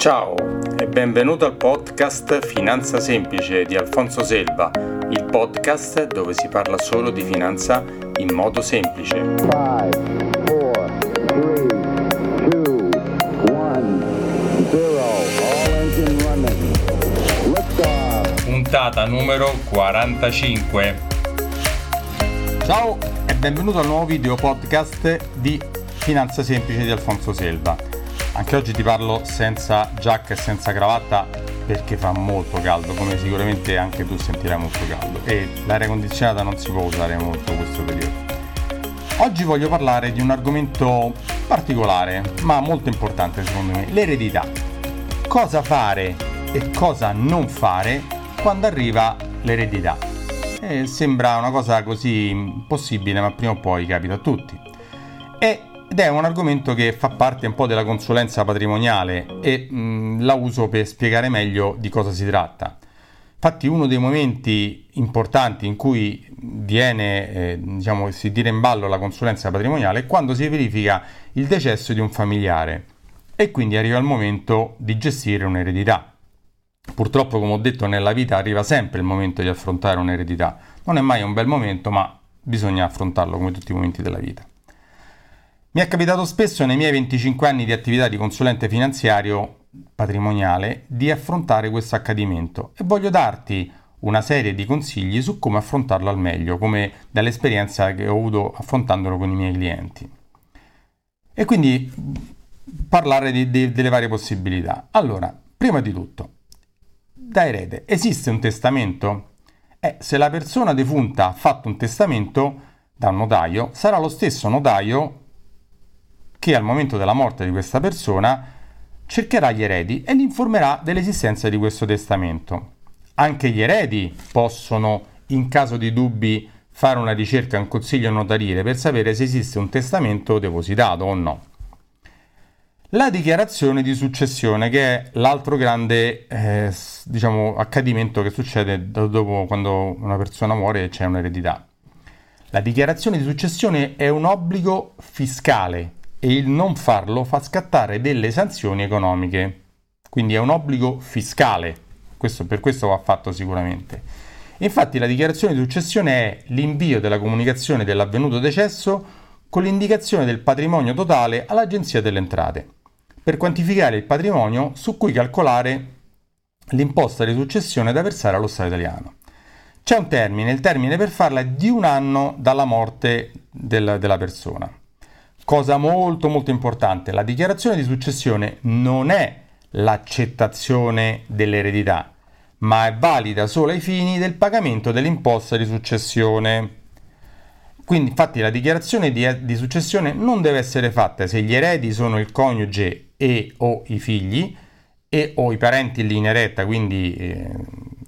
Ciao e benvenuto al podcast Finanza Semplice di Alfonso Selva, il podcast dove si parla solo di finanza in modo semplice. 5, 4, 3, 2, 1, 0, all engine running. Liftoff. Puntata numero 45. Ciao e benvenuto al nuovo video podcast di Finanza Semplice di Alfonso Selva. Anche oggi ti parlo senza giacca e senza cravatta perché fa molto caldo, come sicuramente anche tu sentirai molto caldo, e l'aria condizionata non si può usare molto questo periodo. Oggi voglio parlare di un argomento particolare ma molto importante secondo me, l'eredità. Cosa fare e cosa non fare quando arriva l'eredità. Sembra una cosa così impossibile, ma prima o poi capita a tutti. Ed è un argomento che fa parte un po' della consulenza patrimoniale e la uso per spiegare meglio di cosa si tratta. Infatti uno dei momenti importanti in cui viene, si tira in ballo la consulenza patrimoniale è quando si verifica il decesso di un familiare e quindi arriva il momento di gestire un'eredità. Purtroppo, come ho detto, nella vita arriva sempre il momento di affrontare un'eredità. Non è mai un bel momento, ma bisogna affrontarlo come tutti i momenti della vita. Mi è capitato spesso nei miei 25 anni di attività di consulente finanziario patrimoniale di affrontare questo accadimento e voglio darti una serie di consigli su come affrontarlo al meglio, come dall'esperienza che ho avuto affrontandolo con i miei clienti. E quindi parlare delle varie possibilità. Allora, prima di tutto, da erede, esiste un testamento? Se la persona defunta ha fatto un testamento da un notaio, sarà lo stesso notaio che al momento della morte di questa persona cercherà gli eredi e li informerà dell'esistenza di questo testamento. Anche gli eredi possono, in caso di dubbi, fare una ricerca, un consiglio notarile per sapere se esiste un testamento depositato o no. La dichiarazione di successione, che è l'altro grande accadimento che succede dopo, quando una persona muore e c'è un'eredità. La dichiarazione di successione è un obbligo fiscale e il non farlo fa scattare delle sanzioni economiche, quindi è un obbligo fiscale, per questo va fatto sicuramente. Infatti la dichiarazione di successione è l'invio della comunicazione dell'avvenuto decesso con l'indicazione del patrimonio totale all'Agenzia delle Entrate, per quantificare il patrimonio su cui calcolare l'imposta di successione da versare allo Stato italiano. C'è un termine, il termine per farla è di un anno dalla morte della persona. Cosa molto molto importante, la dichiarazione di successione non è l'accettazione dell'eredità, ma è valida solo ai fini del pagamento dell'imposta di successione. Quindi infatti la dichiarazione di successione non deve essere fatta se gli eredi sono il coniuge e o i figli e o i parenti in linea retta, quindi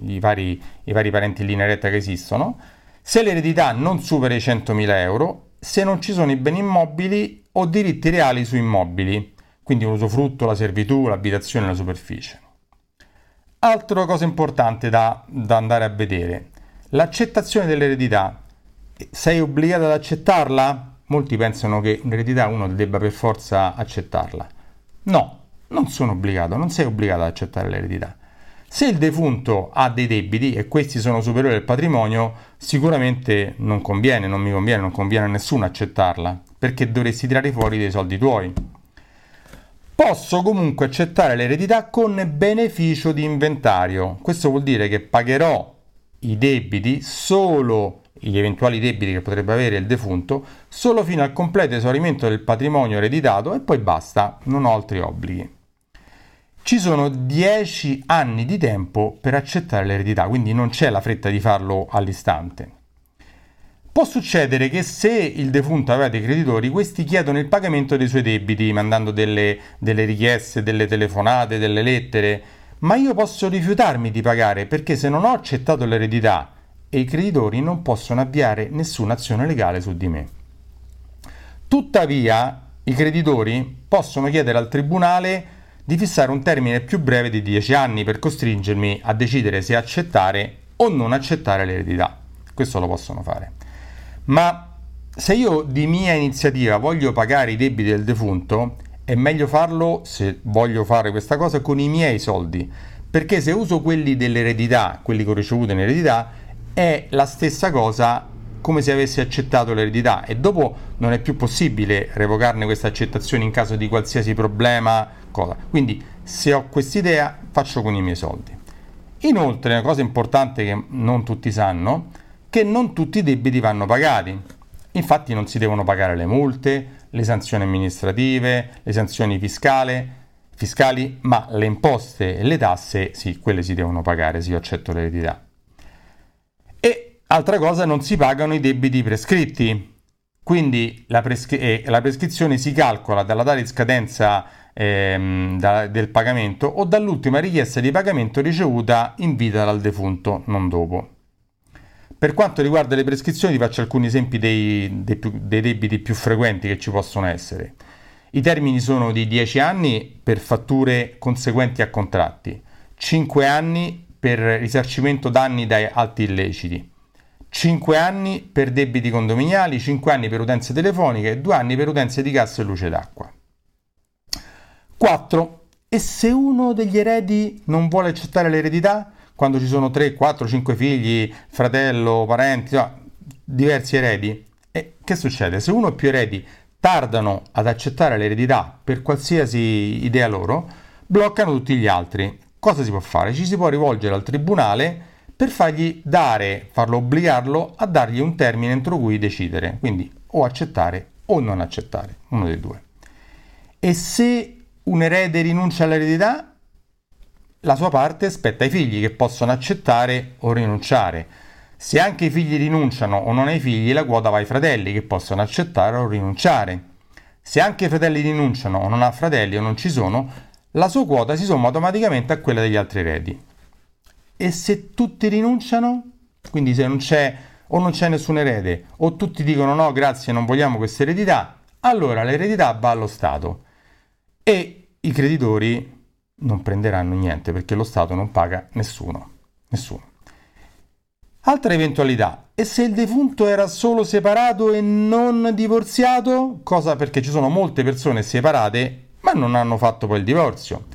i vari parenti in linea retta che esistono, se l'eredità non supera i 100.000 euro, se non ci sono i beni immobili o diritti reali su immobili, quindi l'usufrutto, la servitù, l'abitazione e la superficie. Altra cosa importante da andare a vedere, l'accettazione dell'eredità. Sei obbligato ad accettarla? Molti pensano che un'eredità uno debba per forza accettarla. No, non sono obbligato, non sei obbligato ad accettare l'eredità. Se il defunto ha dei debiti e questi sono superiori al patrimonio, sicuramente non conviene, non mi conviene, non conviene a nessuno accettarla, perché dovresti tirare fuori dei soldi tuoi. Posso comunque accettare l'eredità con beneficio di inventario. Questo vuol dire che pagherò i debiti, solo gli eventuali debiti che potrebbe avere il defunto, solo fino al completo esaurimento del patrimonio ereditato e poi basta, non ho altri obblighi. Ci sono 10 anni di tempo per accettare l'eredità, quindi non c'è la fretta di farlo all'istante. Può succedere che se il defunto aveva dei creditori, questi chiedono il pagamento dei suoi debiti, mandando delle richieste, delle telefonate, delle lettere, ma io posso rifiutarmi di pagare perché se non ho accettato l'eredità e i creditori non possono avviare nessuna azione legale su di me. Tuttavia, i creditori possono chiedere al tribunale di fissare un termine più breve di 10 anni per costringermi a decidere se accettare o non accettare l'eredità. Questo lo possono fare. Ma se io di mia iniziativa voglio pagare i debiti del defunto, è meglio farlo, se voglio fare questa cosa, con i miei soldi, perché se uso quelli dell'eredità, quelli che ho ricevuto in eredità, è la stessa cosa come se avessi accettato l'eredità, e dopo non è più possibile revocarne questa accettazione in caso di qualsiasi problema, cosa. Quindi se ho quest'idea, faccio con i miei soldi. Inoltre, una cosa importante che non tutti sanno, che non tutti i debiti vanno pagati. Infatti non si devono pagare le multe, le sanzioni amministrative, le sanzioni fiscali, ma le imposte e le tasse, sì, quelle si devono pagare, sì, io accetto l'eredità. E altra cosa, non si pagano i debiti prescritti, quindi la prescrizione si calcola dalla data di scadenza del pagamento o dall'ultima richiesta di pagamento ricevuta in vita dal defunto, non dopo. Per quanto riguarda le prescrizioni, vi faccio alcuni esempi dei debiti più frequenti che ci possono essere. I termini sono di 10 anni per fatture conseguenti a contratti, 5 anni per risarcimento danni da atti illeciti, 5 anni per debiti condominiali, 5 anni per utenze telefoniche, 2 anni per utenze di gas e luce d'acqua. 4. E se uno degli eredi non vuole accettare l'eredità? Quando ci sono 3, 4, 5 figli, fratello, parenti, diversi eredi, e che succede? Se uno o più eredi tardano ad accettare l'eredità per qualsiasi idea loro, bloccano tutti gli altri. Cosa si può fare? Ci si può rivolgere al tribunale per farlo obbligarlo a dargli un termine entro cui decidere, quindi o accettare o non accettare, uno dei due. E se un erede rinuncia all'eredità, la sua parte spetta ai figli, che possono accettare o rinunciare. Se anche i figli rinunciano o non ai figli, la quota va ai fratelli, che possono accettare o rinunciare. Se anche i fratelli rinunciano o non ha fratelli o non ci sono, la sua quota si somma automaticamente a quella degli altri eredi. E se tutti rinunciano, quindi se non c'è nessun erede, o tutti dicono no, grazie, non vogliamo questa eredità, allora l'eredità va allo Stato e i creditori non prenderanno niente, perché lo Stato non paga nessuno. Altra eventualità, e se il defunto era solo separato e non divorziato? Cosa? Perché ci sono molte persone separate ma non hanno fatto poi il divorzio.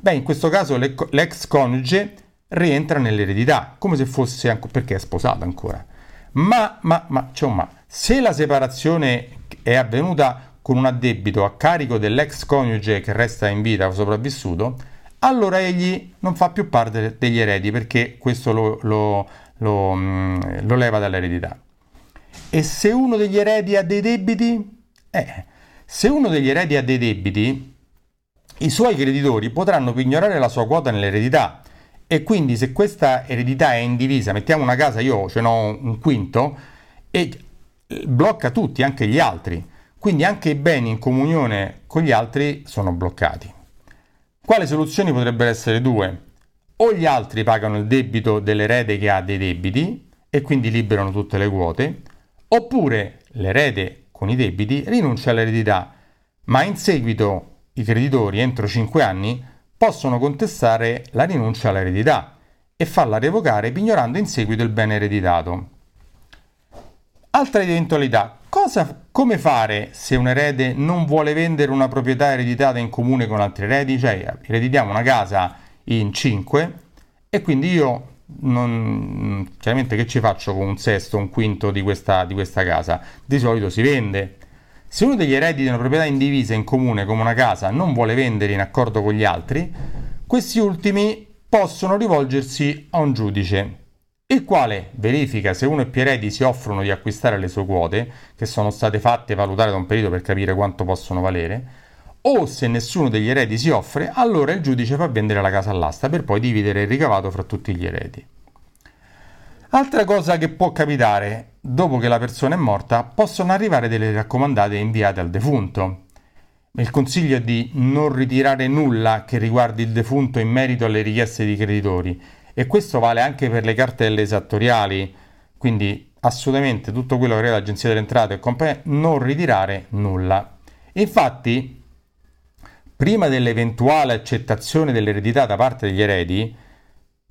Beh, in questo caso l'ex coniuge rientra nell'eredità, come se fosse perché è sposato ancora. Ma se la separazione è avvenuta con un addebito a carico dell'ex coniuge che resta in vita o sopravvissuto, allora egli non fa più parte degli eredi, perché questo lo leva dall'eredità. E se uno degli eredi ha dei debiti? Se uno degli eredi ha dei debiti, i suoi creditori potranno pignorare la sua quota nell'eredità, e quindi se questa eredità è indivisa, mettiamo una casa, io ce n'ho un quinto, e blocca tutti, anche gli altri. Quindi anche i beni in comunione con gli altri sono bloccati. Quali soluzioni potrebbero essere due? O gli altri pagano il debito dell'erede che ha dei debiti e quindi liberano tutte le quote, oppure l'erede con i debiti rinuncia all'eredità, ma in seguito i creditori entro 5 anni possono contestare la rinuncia all'eredità e farla revocare pignorando in seguito il bene ereditato. Altra eventualità. Come fare se un erede non vuole vendere una proprietà ereditata in comune con altri eredi? Cioè, ereditiamo una casa in 5 e quindi io chiaramente che ci faccio con un sesto, un quinto di questa casa? Di solito si vende. Se uno degli eredi di una proprietà indivisa in comune come una casa non vuole vendere in accordo con gli altri, questi ultimi possono rivolgersi a un giudice, il quale verifica se uno e più eredi si offrono di acquistare le sue quote, che sono state fatte valutare da un perito per capire quanto possono valere, o se nessuno degli eredi si offre, allora il giudice fa vendere la casa all'asta per poi dividere il ricavato fra tutti gli eredi. Altra cosa che può capitare, dopo che la persona è morta, possono arrivare delle raccomandate inviate al defunto. Il consiglio è di non ritirare nulla che riguardi il defunto in merito alle richieste di creditori, e questo vale anche per le cartelle esattoriali, quindi assolutamente tutto quello che arriva dall'Agenzia delle Entrate e compagnia, non ritirare nulla. Infatti, prima dell'eventuale accettazione dell'eredità da parte degli eredi,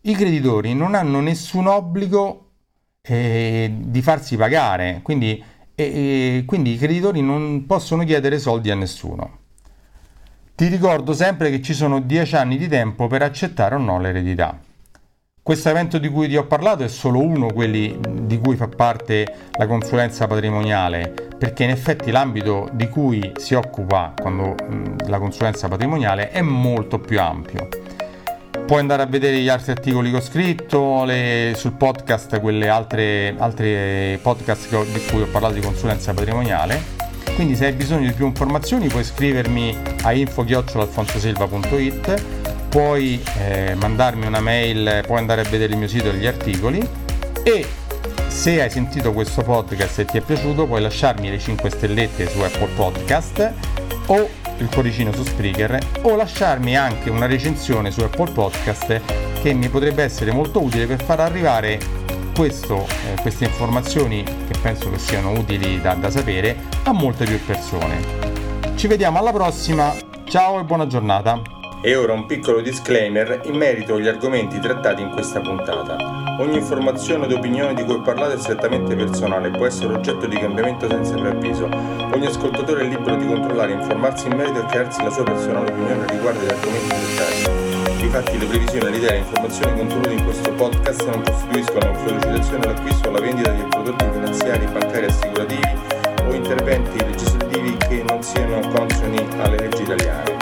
i creditori non hanno nessun obbligo di farsi pagare, quindi i creditori non possono chiedere soldi a nessuno. Ti ricordo sempre che ci sono 10 anni di tempo per accettare o no l'eredità. Questo evento di cui ti ho parlato è solo uno, quelli di cui fa parte la consulenza patrimoniale, perché in effetti l'ambito di cui si occupa quando la consulenza patrimoniale è molto più ampio. Puoi andare a vedere gli altri articoli che ho scritto, sul podcast, quelle altre podcast di cui ho parlato di consulenza patrimoniale. Quindi se hai bisogno di più informazioni puoi scrivermi a info@alfonsoselva.it, puoi mandarmi una mail, puoi andare a vedere il mio sito e gli articoli, e se hai sentito questo podcast e ti è piaciuto puoi lasciarmi le 5 stellette su Apple Podcast o il cuoricino su Spreaker, o lasciarmi anche una recensione su Apple Podcast che mi potrebbe essere molto utile per far arrivare queste informazioni, che penso che siano utili da sapere, a molte più persone. Ci vediamo alla prossima, ciao e buona giornata! E ora un piccolo disclaimer in merito agli argomenti trattati in questa puntata. Ogni informazione ed opinione di cui ho parlato è strettamente personale e può essere oggetto di cambiamento senza preavviso. Ogni ascoltatore è libero di controllare, informarsi in merito e crearsi la sua personale opinione riguardo agli argomenti trattati. Difatti le previsioni, le idee e le informazioni contenute in questo podcast non costituiscono una sollecitazione all'acquisto o alla vendita di prodotti finanziari, bancari, assicurativi o interventi legislativi che non siano consoni alle leggi italiane.